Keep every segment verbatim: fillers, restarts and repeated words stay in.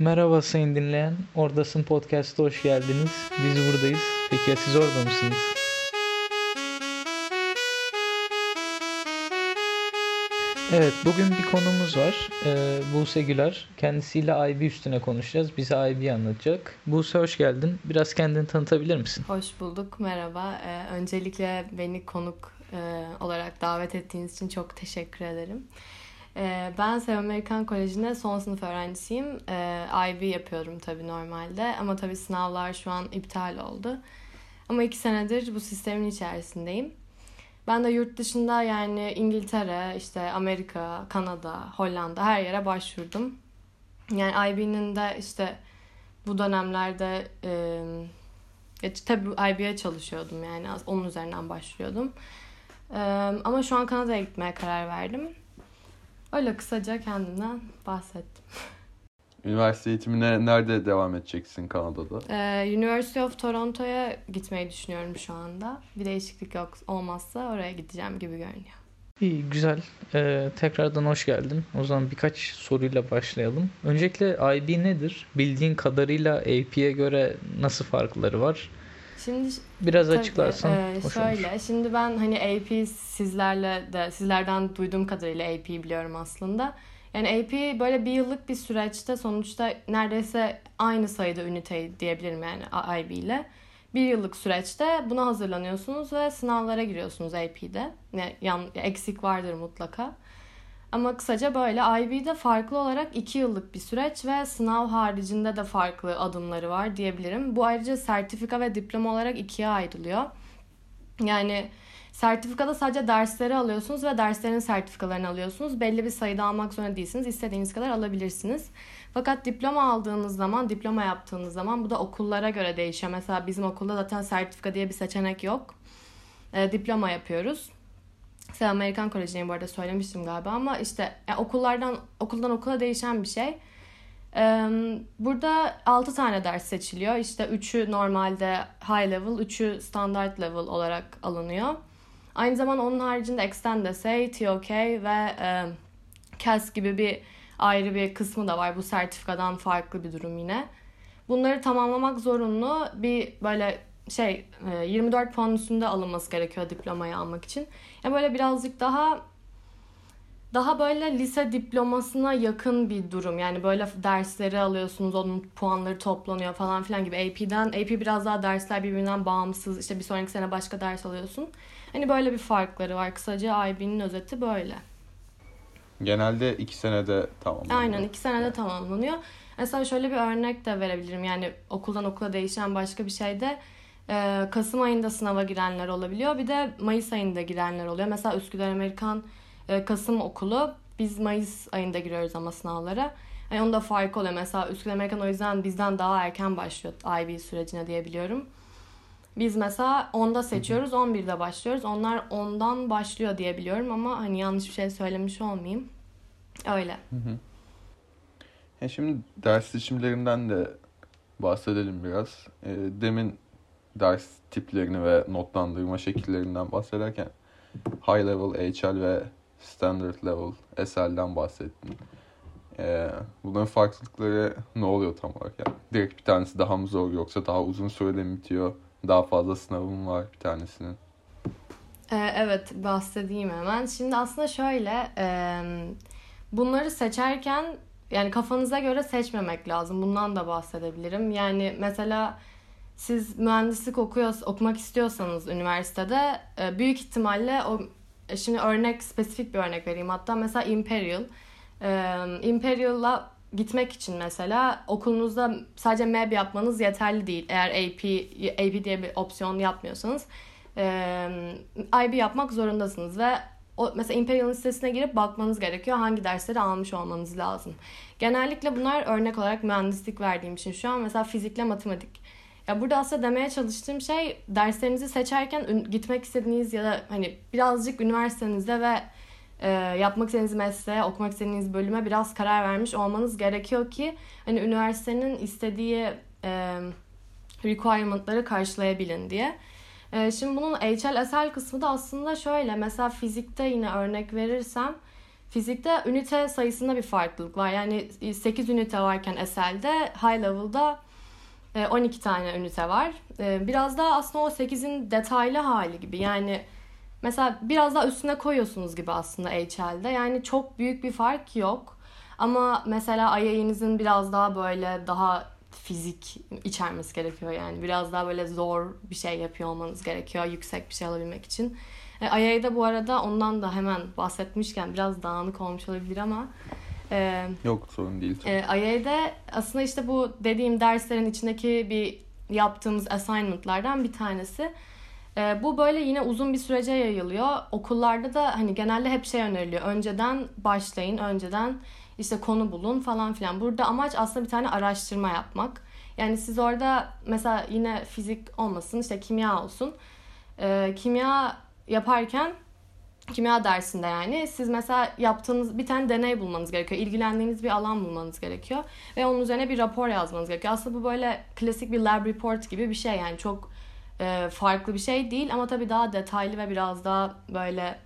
Merhaba sayın dinleyen, Oradasın Podcast'a hoş geldiniz. Biz buradayız. Peki ya siz orada mısınız? Evet, bugün bir konumuz var. Ee, Buse Güler. Kendisiyle I B üstüne konuşacağız. Bize I B'yi anlatacak. Buse hoş geldin. Biraz kendini tanıtabilir misin? Hoş bulduk, merhaba. Ee, öncelikle beni konuk e, olarak davet ettiğiniz için çok teşekkür ederim. Ben S A T Amerikan Koleji'nde son sınıf öğrencisiyim. I B yapıyorum tabii normalde ama tabii sınavlar şu an iptal oldu. Ama iki senedir bu sistemin içerisindeyim. Ben de yurt dışında yani İngiltere, işte Amerika, Kanada, Hollanda her yere başvurdum. Yani I B'nin de işte bu dönemlerde e, tabii I B'ye çalışıyordum yani onun üzerinden başvuruyordum. E, ama şu an Kanada'ya gitmeye karar verdim. Öyle kısaca kendimden bahsettim. Üniversite eğitimine nerede devam edeceksin Kanada'da? Ee, University of Toronto'ya gitmeyi düşünüyorum şu anda. Bir değişiklik yok olmazsa oraya gideceğim gibi görünüyor. İyi, güzel. Ee, tekrardan hoş geldin. O zaman birkaç soruyla başlayalım. Öncelikle I B nedir? Bildiğin kadarıyla A P'ye göre nasıl farkları var? Şimdi biraz tabii, açıklarsan e, hoş şöyle, olur. Şimdi ben hani A P sizlerle de sizlerden duyduğum kadarıyla A P'yi biliyorum aslında. Yani A P böyle bir yıllık bir süreçte sonuçta neredeyse aynı sayıda ünite diyebilirim yani I B ile. Bir yıllık süreçte buna hazırlanıyorsunuz ve sınavlara giriyorsunuz A P'de. Yani yan, eksik vardır mutlaka. Ama kısaca böyle I B'de farklı olarak iki yıllık bir süreç ve sınav haricinde de farklı adımları var diyebilirim. Bu ayrıca sertifika ve diploma olarak ikiye ayrılıyor. Yani sertifikada sadece dersleri alıyorsunuz ve derslerin sertifikalarını alıyorsunuz. Belli bir sayıda almak zorunda değilsiniz. İstediğiniz kadar alabilirsiniz. Fakat diploma aldığınız zaman, diploma yaptığınız zaman bu da okullara göre değişiyor. Mesela bizim okulda zaten sertifika diye bir seçenek yok. E, diploma yapıyoruz. Mesela Amerikan Koleji'ndeyim bu arada söylemiştim galiba ama işte yani okullardan okuldan okula değişen bir şey. Ee, burada altı tane ders seçiliyor. İşte üçü normalde high level, üçü standart level olarak alınıyor. Aynı zamanda onun haricinde Extended Essay, T O K ve e, C A S gibi bir ayrı bir kısmı da var. Bu sertifikadan farklı bir durum yine. Bunları tamamlamak zorunlu bir böyle... şey yirmi dört puan üstünde alınması gerekiyor diplomayı almak için. Yani böyle birazcık daha daha böyle lise diplomasına yakın bir durum. Yani böyle dersleri alıyorsunuz, onun puanları toplanıyor falan filan gibi. A P'den A P biraz daha dersler birbirinden bağımsız. İşte bir sonraki sene başka ders alıyorsun. Hani böyle bir farkları var. Kısaca I B'nin özeti böyle. Genelde iki senede tamamlanıyor. Aynen iki senede tamamlanıyor. Mesela şöyle bir örnek de verebilirim. Yani okuldan okula değişen başka bir şey de Kasım ayında sınava girenler olabiliyor. Bir de Mayıs ayında girenler oluyor. Mesela Üsküdar Amerikan Kasım okulu. Biz Mayıs ayında giriyoruz ama sınavlara. Yani onun da farkı oluyor. Mesela Üsküdar Amerikan o yüzden bizden daha erken başlıyor I B sürecine diyebiliyorum. Biz mesela onda seçiyoruz, on birde başlıyoruz. Onlar ondan başlıyor diyebiliyorum ama hani yanlış bir şey söylemiş olmayayım. Öyle. Hı hı. Ya şimdi ders seçimlerinden de bahsedelim biraz. Demin ders tiplerini ve notlandırma şekillerinden bahsederken High Level, H L ve Standard Level, S L'den bahsettin. Ee, bunların farklılıkları ne oluyor tam olarak? Yani direkt bir tanesi daha mı zor yoksa daha uzun sürede mi bitiyor? Daha fazla sınavım var bir tanesinin. Ee, evet bahsedeyim hemen. Şimdi aslında şöyle e, bunları seçerken yani kafanıza göre seçmemek lazım. Bundan da bahsedebilirim. Yani mesela siz mühendislik okuyorsa, okumak istiyorsanız üniversitede büyük ihtimalle o şimdi örnek spesifik bir örnek vereyim hatta mesela Imperial ee, Imperial'la gitmek için mesela okulunuzda sadece M A B yapmanız yeterli değil eğer AP AP diye bir opsiyon yapmıyorsanız ee, I B yapmak zorundasınız ve o, mesela Imperial'ın sitesine girip bakmanız gerekiyor hangi dersleri almış olmanız lazım. Genellikle bunlar örnek olarak mühendislik verdiğim için şu an mesela fizikle matematik. Ya burada aslında demeye çalıştığım şey derslerinizi seçerken gitmek istediğiniz ya da hani birazcık üniversitenizde ve e, yapmak istediğiniz mesleğe, okumak istediğiniz bölüme biraz karar vermiş olmanız gerekiyor ki hani üniversitenin istediği e, requirement'ları karşılayabilin diye. E, şimdi bunun H L S L kısmı da aslında şöyle mesela fizikte yine örnek verirsem Fizikte ünite sayısında bir farklılık var. Yani sekiz ünite varken S L'de, high level'da on iki tane ünite var. Biraz daha aslında o sekizin detaylı hali gibi. Yani mesela biraz daha üstüne koyuyorsunuz gibi aslında H L'de. Yani çok büyük bir fark yok. Ama mesela I A'nızın biraz daha böyle daha fizik içermesi gerekiyor. Yani biraz daha böyle zor bir şey yapıyor olmanız gerekiyor. Yüksek bir şey alabilmek için. I A'da bu arada ondan da hemen bahsetmişken biraz dağınık olmuş olabilir ama e, yok sorun değil. E, I A'da aslında işte bu dediğim derslerin içindeki bir yaptığımız assignment'lardan bir tanesi. E, bu böyle yine uzun bir sürece yayılıyor. Okullarda da hani genelde hep şey öneriliyor. Önceden başlayın, önceden işte konu bulun falan filan. Burada amaç aslında bir tane araştırma yapmak. Yani siz orada mesela yine fizik olmasın, işte kimya olsun. E, kimya yaparken kimya dersinde yani siz mesela yaptığınız bir tane deney bulmanız gerekiyor. İlgilendiğiniz bir alan bulmanız gerekiyor. Ve onun üzerine bir rapor yazmanız gerekiyor. Aslında bu böyle klasik bir lab report gibi bir şey. Yani çok e, farklı bir şey değil ama tabii daha detaylı ve biraz daha böyle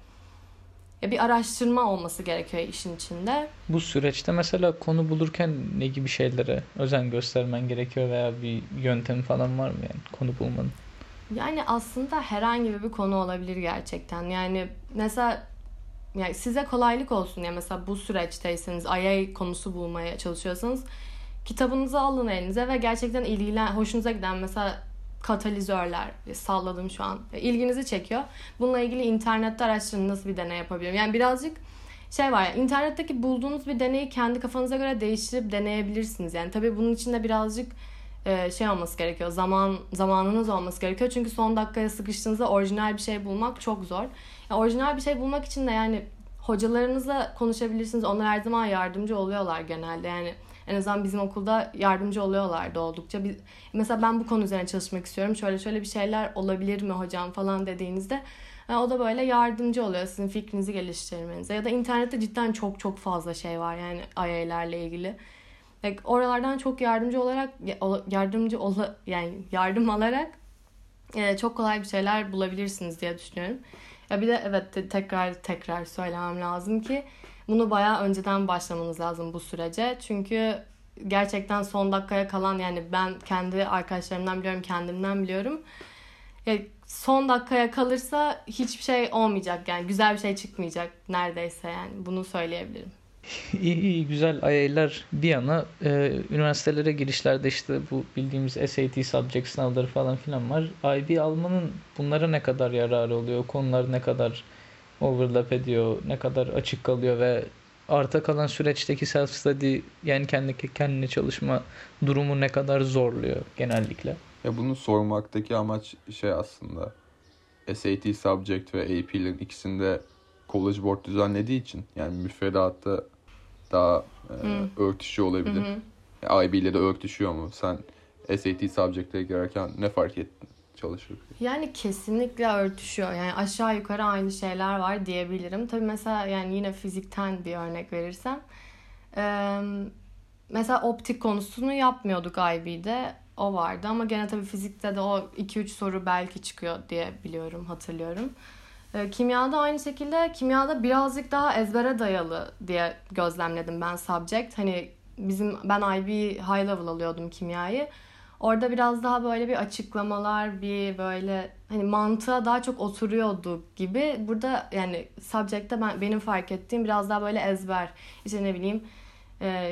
ya bir araştırma olması gerekiyor işin içinde. Bu süreçte mesela konu bulurken ne gibi şeylere özen göstermen gerekiyor veya bir yöntem falan var mı yani konu bulmanın? Yani aslında herhangi bir konu olabilir gerçekten. Yani mesela yani size kolaylık olsun ya mesela bu süreçteyseniz I A konusu bulmaya çalışıyorsanız kitabınızı alın elinize ve gerçekten ilgilen, hoşunuza giden mesela katalizörler salladım şu an ilginizi çekiyor. Bununla ilgili internette araştırın nasıl bir deney yapabilirim. Yani birazcık şey var ya internetteki bulduğunuz bir deneyi kendi kafanıza göre değiştirip deneyebilirsiniz. Yani tabii bunun için de birazcık şey olması gerekiyor. Zaman zamanınız olması gerekiyor. Çünkü son dakikaya sıkıştığınızda orijinal bir şey bulmak çok zor. Yani orijinal bir şey bulmak için de yani hocalarınızla konuşabilirsiniz. Onlar her zaman yardımcı oluyorlar genelde. Yani en azından bizim okulda yardımcı oluyorlardı oldukça. Biz, mesela ben bu konu üzerine çalışmak istiyorum. Şöyle şöyle bir şeyler olabilir mi hocam falan dediğinizde yani o da böyle yardımcı oluyor sizin fikrinizi geliştirmenize. Ya da internette cidden çok çok fazla şey var yani I A'lerle ilgili. Oralardan çok yardımcı olarak yardımcı ola, yani yardım alarak e, çok kolay bir şeyler bulabilirsiniz diye düşünüyorum. Ya bir de evet tekrar tekrar söylemem lazım ki bunu bayağı önceden başlamanız lazım bu sürece. Çünkü gerçekten son dakikaya kalan yani ben kendi arkadaşlarımdan biliyorum, kendimden biliyorum. Yani son dakikaya kalırsa hiçbir şey olmayacak yani güzel bir şey çıkmayacak neredeyse yani bunu söyleyebilirim. İyi iyi güzel I A'lar bir yana e, üniversitelere girişlerde işte bu bildiğimiz S A T Subject sınavları falan filan var. I B almanın bunlara ne kadar yararı oluyor? Konular ne kadar overlap ediyor? Ne kadar açık kalıyor ve arta kalan süreçteki self study yani kendi kendine çalışma durumu ne kadar zorluyor genellikle? Ya bunu sormaktaki amaç şey aslında S A T Subject ve A P'nin ikisinde College Board düzenlediği için yani müfredatta daha e, hmm. örtüşü olabilir. Hmm. I B ile de örtüşüyor mu? Sen S A T subject'e girerken ne fark ettin çalışırken? Yani kesinlikle örtüşüyor. Yani aşağı yukarı aynı şeyler var diyebilirim. Tabii mesela yani yine fizikten bir örnek verirsem. Ee, mesela optik konusunu yapmıyorduk I B'de. O vardı ama gene tabii fizikte de o iki üç soru belki çıkıyor diye biliyorum, hatırlıyorum. Kimyada aynı şekilde kimyada birazcık daha ezbere dayalı diye gözlemledim ben subject. Hani bizim ben I B high level alıyordum kimyayı. Orada biraz daha böyle bir açıklamalar, bir böyle hani mantığa daha çok oturuyordu gibi. Burada yani subject'te ben benim fark ettiğim biraz daha böyle ezber. İşte ne bileyim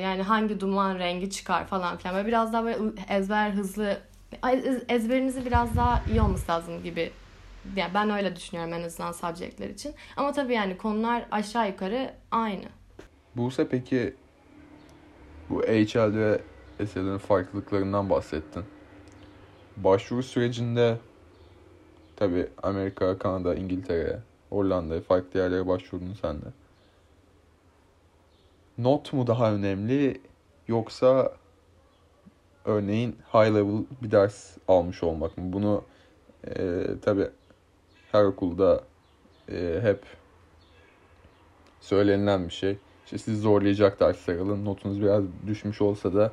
yani hangi duman rengi çıkar falan filan. Böyle biraz daha böyle ezber hızlı ezberinizi biraz daha iyi olması lazım gibi. Yani ben öyle düşünüyorum en azından subject'ler için. Ama tabii yani konular aşağı yukarı aynı. Buse peki bu H L ve S L'nin farklılıklarından bahsettin. Başvuru sürecinde tabii Amerika, Kanada, İngiltere, Hollanda farklı yerlere başvurdun sen de. Not mu daha önemli yoksa örneğin high level bir ders almış olmak mı? Bunu Ee, tabii her okulda e, hep söylenilen bir şey. İşte sizi zorlayacak dersler alın. Notunuz biraz düşmüş olsa da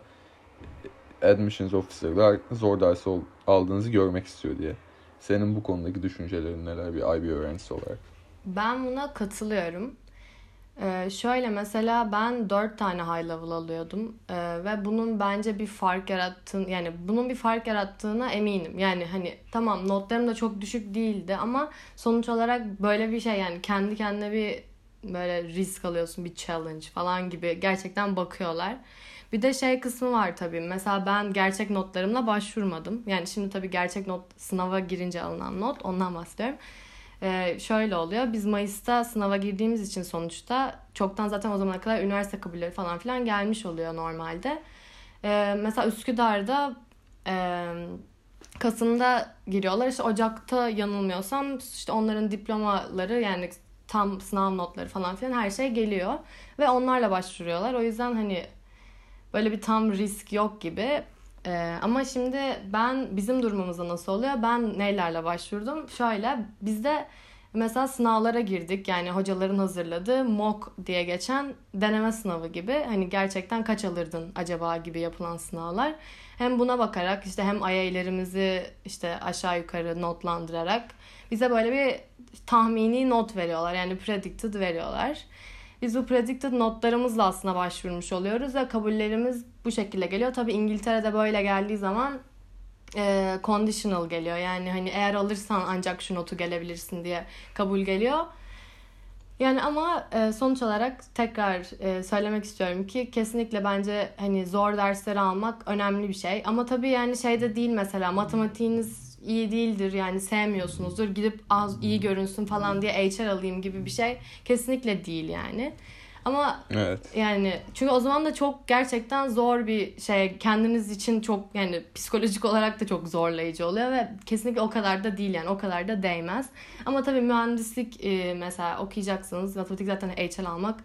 admissions officer'lar zor ders ol- aldığınızı görmek istiyor diye. Senin bu konudaki düşüncelerin neler bir I B öğrencisi olarak? Ben buna katılıyorum. Ee, şöyle mesela ben dört tane high level alıyordum ee, ve bunun bence bir fark yarattığını yani bunun bir fark yarattığına eminim. Yani hani tamam notlarım da çok düşük değildi ama sonuç olarak böyle bir şey yani kendi kendine bir böyle risk alıyorsun, bir challenge falan gibi gerçekten bakıyorlar. Bir de şey kısmı var tabii. Mesela ben gerçek notlarımla başvurmadım. Yani şimdi tabii gerçek not sınava girince alınan not, ondan bahsediyorum. Ee, şöyle oluyor. Biz Mayıs'ta sınava girdiğimiz için sonuçta çoktan zaten o zamana kadar üniversite kabulleri falan filan gelmiş oluyor normalde. Ee, mesela Üsküdar'da e, Kasım'da giriyorlar. İşte Ocak'ta yanılmıyorsam işte onların diplomaları yani tam sınav notları falan filan her şey geliyor. Ve onlarla başvuruyorlar. O yüzden hani böyle bir tam risk yok gibi. Ee, ama şimdi ben bizim durumumuzda nasıl oluyor? Ben neylerle başvurdum? Şöyle biz de mesela sınavlara girdik. Yani hocaların hazırladığı mock diye geçen deneme sınavı gibi. Hani gerçekten kaç alırdın acaba gibi yapılan sınavlar. Hem buna bakarak işte hem I A'lerimizi işte aşağı yukarı notlandırarak bize böyle bir tahmini not veriyorlar. Yani predicted veriyorlar. Biz bu predicted notlarımızla aslında başvurmuş oluyoruz ve kabullerimiz bu şekilde geliyor. Tabii İngiltere'de böyle geldiği zaman e, conditional geliyor. Yani hani eğer alırsan ancak şu notu gelebilirsin diye kabul geliyor. Yani ama e, sonuç olarak tekrar e, söylemek istiyorum ki kesinlikle bence hani zor dersleri almak önemli bir şey. Ama tabii yani şey de değil mesela matematiğiniz iyi değildir yani sevmiyorsunuzdur gidip az iyi görünsün falan diye H L alayım gibi bir şey kesinlikle değil yani. Ama evet. Yani çünkü o zaman da çok gerçekten zor bir şey kendiniz için çok yani psikolojik olarak da çok zorlayıcı oluyor ve kesinlikle o kadar da değil yani o kadar da değmez. Ama tabii mühendislik e, mesela okuyacaksanız matematik zaten H L almak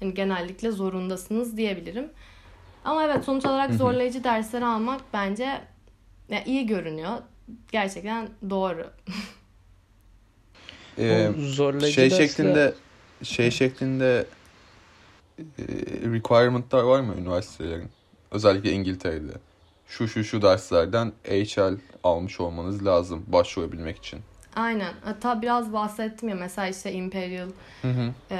hani genellikle zorundasınız diyebilirim. Ama evet sonuç olarak zorlayıcı dersleri almak bence yani iyi görünüyor. Gerçekten doğru. ee, zorlayıcı şey dersler... şeklinde şey şeklinde requirement'lar var mı üniversitelerin? Özellikle İngiltere'de. Şu şu şu derslerden H L almış olmanız lazım başvurabilmek için. Aynen. Hatta biraz bahsettim ya mesela işte Imperial hı hı. E,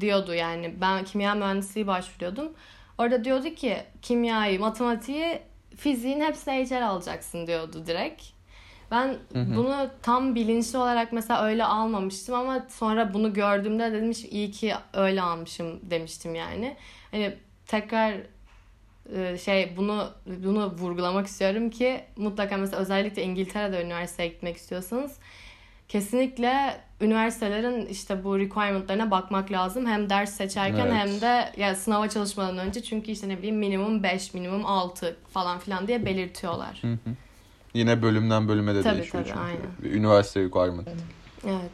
diyordu yani ben kimya mühendisliği başvuruyordum. Orada diyordu ki kimyayı, matematiği, fiziğin hepsini H L alacaksın diyordu direkt. Ben hı hı. bunu tam bilinçli olarak mesela öyle almamıştım ama sonra bunu gördüğümde dedim iyi ki öyle almışım demiştim yani. Hani tekrar şey bunu bunu vurgulamak istiyorum ki mutlaka mesela özellikle İngiltere'de üniversiteye gitmek istiyorsanız kesinlikle üniversitelerin işte bu requirement'larına bakmak lazım. Hem ders seçerken evet. hem de yani sınava çalışmadan önce çünkü işte ne bileyim minimum beş, minimum altı falan filan diye belirtiyorlar. Hı hı. Yine bölümden bölüme de tabii, değişiyor tabii, çünkü. Aynen. Üniversite requirement. Evet.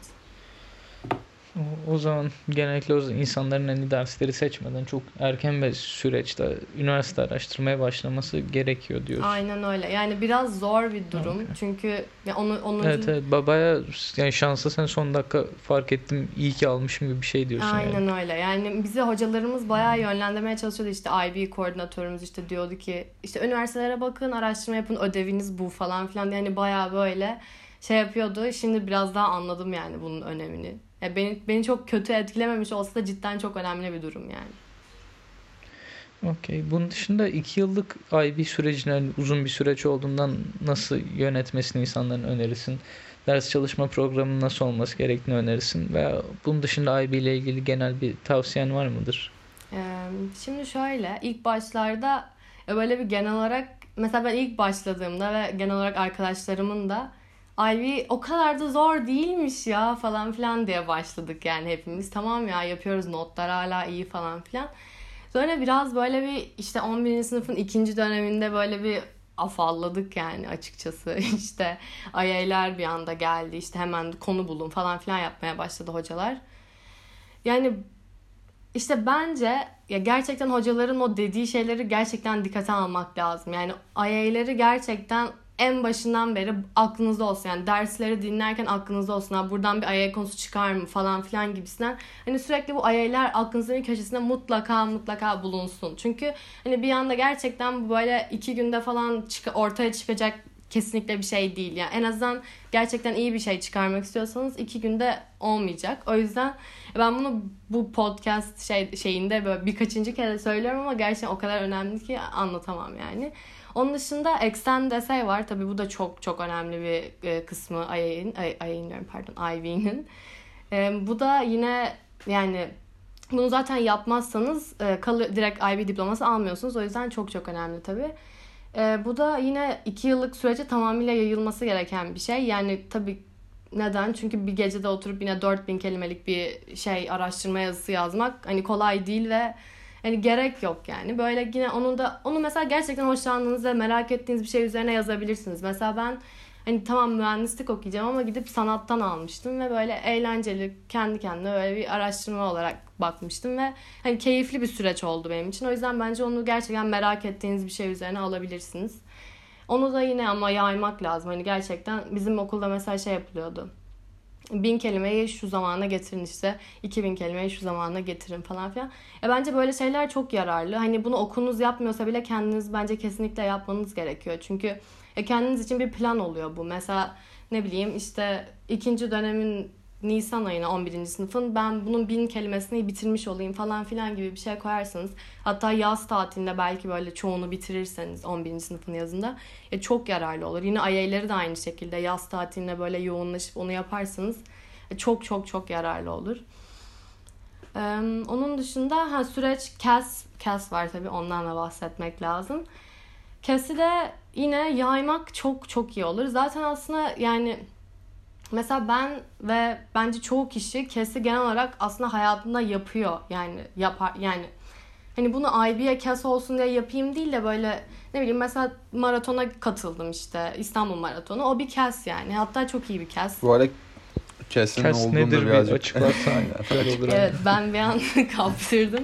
O zaman genellikle o zaman insanların hani dersleri seçmeden çok erken bir süreçte üniversite araştırmaya başlaması gerekiyor diyoruz. Aynen öyle. Yani biraz zor bir durum. Okay. Çünkü onu onun evet, evet. babaya yani şansa sen son dakika fark ettim iyi ki almışım gibi bir şey diyorsun. Aynen yani. Öyle. Yani bizi hocalarımız bayağı yönlendirmeye çalışıyordu. İşte I B koordinatörümüz işte diyordu ki işte üniversitelere bakın, araştırma yapın, ödeviniz bu falan filan. Yani bayağı böyle şey yapıyordu. Şimdi biraz daha anladım yani bunun önemini. Ya beni beni çok kötü etkilememiş olsa da cidden çok önemli bir durum yani. Okey. Bunun dışında iki yıllık I B sürecinin yani uzun bir süreç olduğundan nasıl yönetmesini insanların önerirsin? Ders çalışma programının nasıl olması gerektiğini önerirsin? Veya bunun dışında I B ile ilgili genel bir tavsiyen var mıdır? Ee, şimdi şöyle ilk başlarda böyle bir genel olarak mesela ben ilk başladığımda ve genel olarak arkadaşlarımın da I B o kadar da zor değilmiş ya falan filan diye başladık yani hepimiz. Tamam ya yapıyoruz notlar hala iyi falan filan. Sonra biraz böyle bir işte on birinci sınıfın ikinci döneminde böyle bir afalladık yani açıkçası. İşte I A'ler bir anda geldi işte hemen konu bulun falan filan yapmaya başladı hocalar. Yani işte bence ya gerçekten hocaların o dediği şeyleri gerçekten dikkate almak lazım. Yani I A'leri gerçekten en başından beri aklınızda olsun yani dersleri dinlerken aklınızda olsun ha buradan bir I A konusu çıkar mı falan filan gibisinden hani sürekli bu I A'ler aklınızın bir köşesinde mutlaka mutlaka bulunsun çünkü hani bir anda gerçekten böyle iki günde falan çık- ortaya çıkacak kesinlikle bir şey değil. Yani en azından gerçekten iyi bir şey çıkarmak istiyorsanız iki günde olmayacak. O yüzden ben bunu bu podcast şey, şeyinde böyle birkaçıncı kere söylüyorum ama gerçekten o kadar önemli ki anlatamam yani. Onun dışında Extended Essay var. Tabii bu da çok çok önemli bir kısmı I A'nın, I A'nın pardon I B'nin. E, bu da yine yani bunu zaten yapmazsanız e, kalı, direkt I B diploması almıyorsunuz. O yüzden çok çok önemli tabii. E, bu da yine iki yıllık sürece tamamıyla yayılması gereken bir şey. Yani tabii neden? Çünkü bir gecede oturup yine dört bin kelimelik bir şey araştırma yazısı yazmak hani kolay değil ve hani gerek yok yani. Böyle yine onun da onu mesela gerçekten hoşlandığınız ve merak ettiğiniz bir şey üzerine yazabilirsiniz. Mesela ben hani tamam mühendislik okuyacağım ama gidip sanattan almıştım ve böyle eğlenceli kendi kendine böyle bir araştırma olarak bakmıştım ve hani keyifli bir süreç oldu benim için. O yüzden bence onu gerçekten merak ettiğiniz bir şey üzerine alabilirsiniz. Onu da yine ama yaymak lazım. Hani gerçekten bizim okulda mesela şey yapılıyordu. Bin kelimeyi şu zamana getirin işte. İki bin kelimeyi şu zamana getirin falan filan. E bence böyle şeyler çok yararlı. Hani bunu okulunuz yapmıyorsa bile kendiniz bence kesinlikle yapmanız gerekiyor. Çünkü e kendiniz için bir plan oluyor bu. Mesela ne bileyim işte ikinci dönemin Nisan ayına on birinci sınıfın ben bunun bin kelimesini bitirmiş olayım falan filan gibi bir şey koyarsanız, hatta yaz tatilinde belki böyle çoğunu bitirirseniz on birinci sınıfın yazında ya çok yararlı olur. Yine I A'ları da aynı şekilde yaz tatiline böyle yoğunlaşıp onu yaparsanız çok çok çok yararlı olur. Ee, onun dışında ha, süreç C A S, C A S var tabii, ondan da bahsetmek lazım. C A S'i de yine yaymak çok çok iyi olur. Zaten aslında yani mesela ben ve bence çoğu kişi C A S'i genel olarak aslında hayatında yapıyor. Yani yapar yani hani bunu I B'ye C A S olsun diye yapayım değil de böyle ne bileyim mesela maratona katıldım işte, İstanbul Maratonu. O bir C A S yani. Hatta çok iyi bir C A S. Bu arada C A S'in ne olduğunu da birazcık açıklarsan. Evet, ben bir an kaptırdım.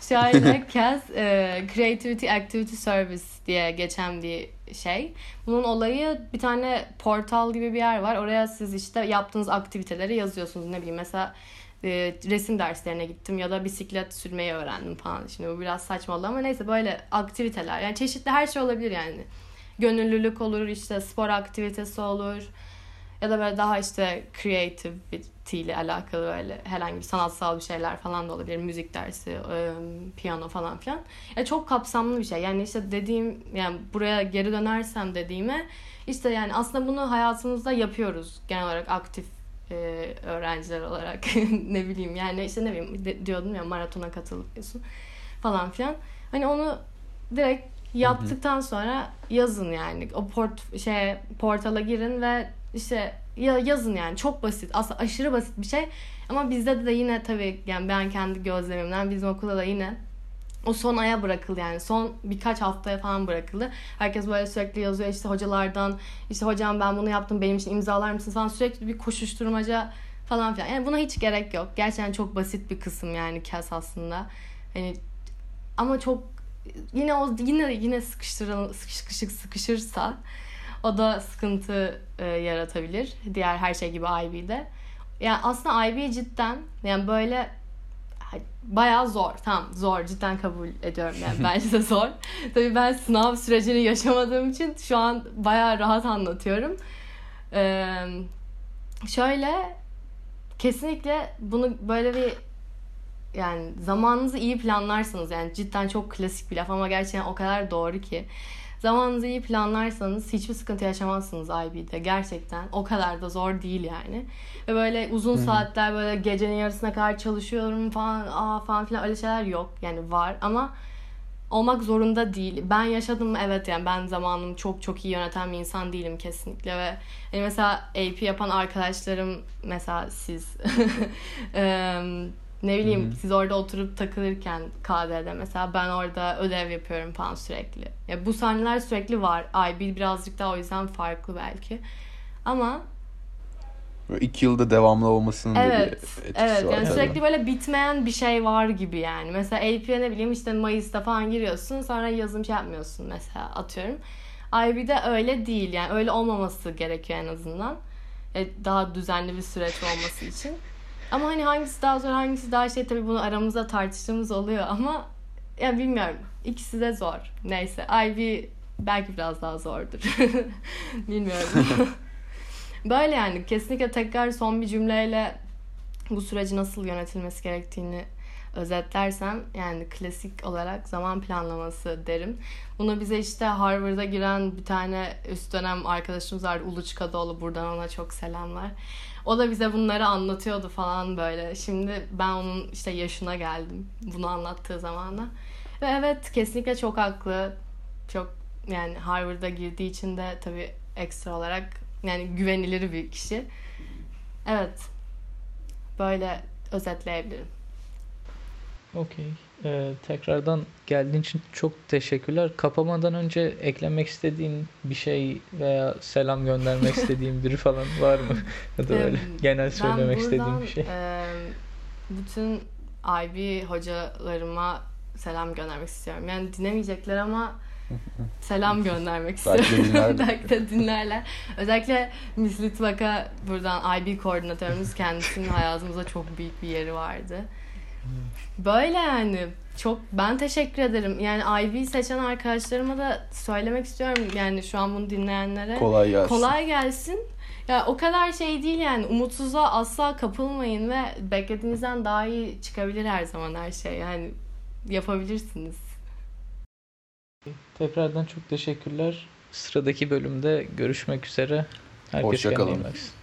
Şöyle C A S e, Creativity Activity Service diye geçen bir şey. Bunun olayı bir tane portal gibi bir yer var. Oraya siz işte yaptığınız aktiviteleri yazıyorsunuz. Ne bileyim mesela e, resim derslerine gittim ya da bisiklet sürmeyi öğrendim falan. Şimdi bu biraz saçma oldu ama neyse böyle aktiviteler. Yani çeşitli her şey olabilir yani. Gönüllülük olur, işte spor aktivitesi olur. Ya da böyle daha işte creativity ile alakalı böyle herhangi bir sanatsal bir şeyler falan da olabilir. Müzik dersi, piyano falan filan. Ya çok kapsamlı bir şey. Yani işte dediğim, yani buraya geri dönersem dediğime işte yani aslında bunu hayatımızda yapıyoruz. Genel olarak aktif öğrenciler olarak ne bileyim yani işte ne bileyim diyordum ya maratona katılıyorsun falan filan. Hani onu direkt yaptıktan sonra yazın yani. O port şey portala girin ve İşte yazın yani, çok basit, aslında aşırı basit bir şey ama bizde de yine tabii yani ben kendi gözlemimden bizim okulda da yine o son aya bırakıldı yani son birkaç haftaya falan bırakıldı. Herkes böyle sürekli yazıyor işte hocalardan işte hocam ben bunu yaptım benim için imzalar mısınız falan, sürekli bir koşuşturmaca falan filan. Yani buna hiç gerek yok. Gerçekten çok basit bir kısım yani C A S aslında. Hani ama çok yine o yine yine sıkıştırıl sıkışık sıkışırsa o da sıkıntı e, yaratabilir. Diğer her şey gibi I B'de. Yani aslında I B cidden yani böyle bayağı zor. Tamam, zor, cidden kabul ediyorum yani bence de zor. Tabii ben sınav sürecini yaşamadığım için şu an bayağı rahat anlatıyorum. Ee, şöyle kesinlikle bunu böyle bir yani zamanınızı iyi planlarsanız yani cidden çok klasik bir laf ama gerçekten o kadar doğru ki. Zamanınızı iyi planlarsanız hiçbir sıkıntı yaşamazsınız I B'de. Gerçekten o kadar da zor değil yani. Ve böyle uzun hmm. saatler böyle gecenin yarısına kadar çalışıyorum falan aa falan filan öyle şeyler yok. Yani var ama olmak zorunda değil. Ben yaşadım evet yani ben zamanımı çok çok iyi yöneten bir insan değilim kesinlikle ve yani mesela A P yapan arkadaşlarım mesela siz eee ne bileyim Hı-hı. siz orada oturup takılırken K D'de mesela ben orada ödev yapıyorum falan sürekli. Ya bu sahneler sürekli var. I B birazcık daha o yüzden farklı belki. Ama iki yılda devamlı olmasının evet, da bir etkisi evet, var. Yani sürekli böyle bitmeyen bir şey var gibi yani. Mesela A P'ye ne bileyim işte Mayıs'ta falan giriyorsun sonra yazım şey yapmıyorsun mesela atıyorum. I B'de öyle değil yani öyle olmaması gerekiyor en azından. Daha düzenli bir süreç olması için. Ama hani hangisi daha zor, hangisi daha şey tabii bunu aramızda tartıştığımız oluyor ama ya bilmiyorum. İkisi de zor. Neyse I B belki biraz daha zordur. Bilmiyorum. Böyle yani kesinlikle tekrar son bir cümleyle bu süreci nasıl yönetilmesi gerektiğini özetlersen yani klasik olarak zaman planlaması derim. Buna bize işte Harvard'a giren bir tane üst dönem arkadaşımız vardı, Uluç Kadıoğlu, buradan ona çok selamlar. O da bize bunları anlatıyordu falan böyle. Şimdi ben onun işte yaşına geldim bunu anlattığı zamana. Ve evet kesinlikle çok haklı. Çok yani Harvard'a girdiği için de tabii ekstra olarak yani güvenilir bir kişi. Evet. Böyle özetleyebilirim. Okey. Ee, tekrardan geldiğin için çok teşekkürler. Kapamadan önce eklemek istediğin bir şey veya selam göndermek istediğin biri falan var mı? Ya da öyle genel söylemek istediğin bir şey. Ben buradan e, bütün I B hocalarıma selam göndermek istiyorum. Yani dinlemeyecekler ama selam göndermek istiyorum. Belki de dinlerler. Özellikle Mislit Vaka, buradan I B koordinatörümüz, kendisinin hayatımıza çok büyük bir yeri vardı. Böyle yani çok ben teşekkür ederim. Yani I B seçen arkadaşlarıma da söylemek istiyorum. Yani şu an bunu dinleyenlere kolay gelsin. Kolay gelsin. Ya o kadar şey değil yani, umutsuzluğa asla kapılmayın ve beklediğinizden daha iyi çıkabilir her zaman her şey. Yani yapabilirsiniz. Tekrardan çok teşekkürler. Sıradaki bölümde görüşmek üzere. Herkes hoşça kalın.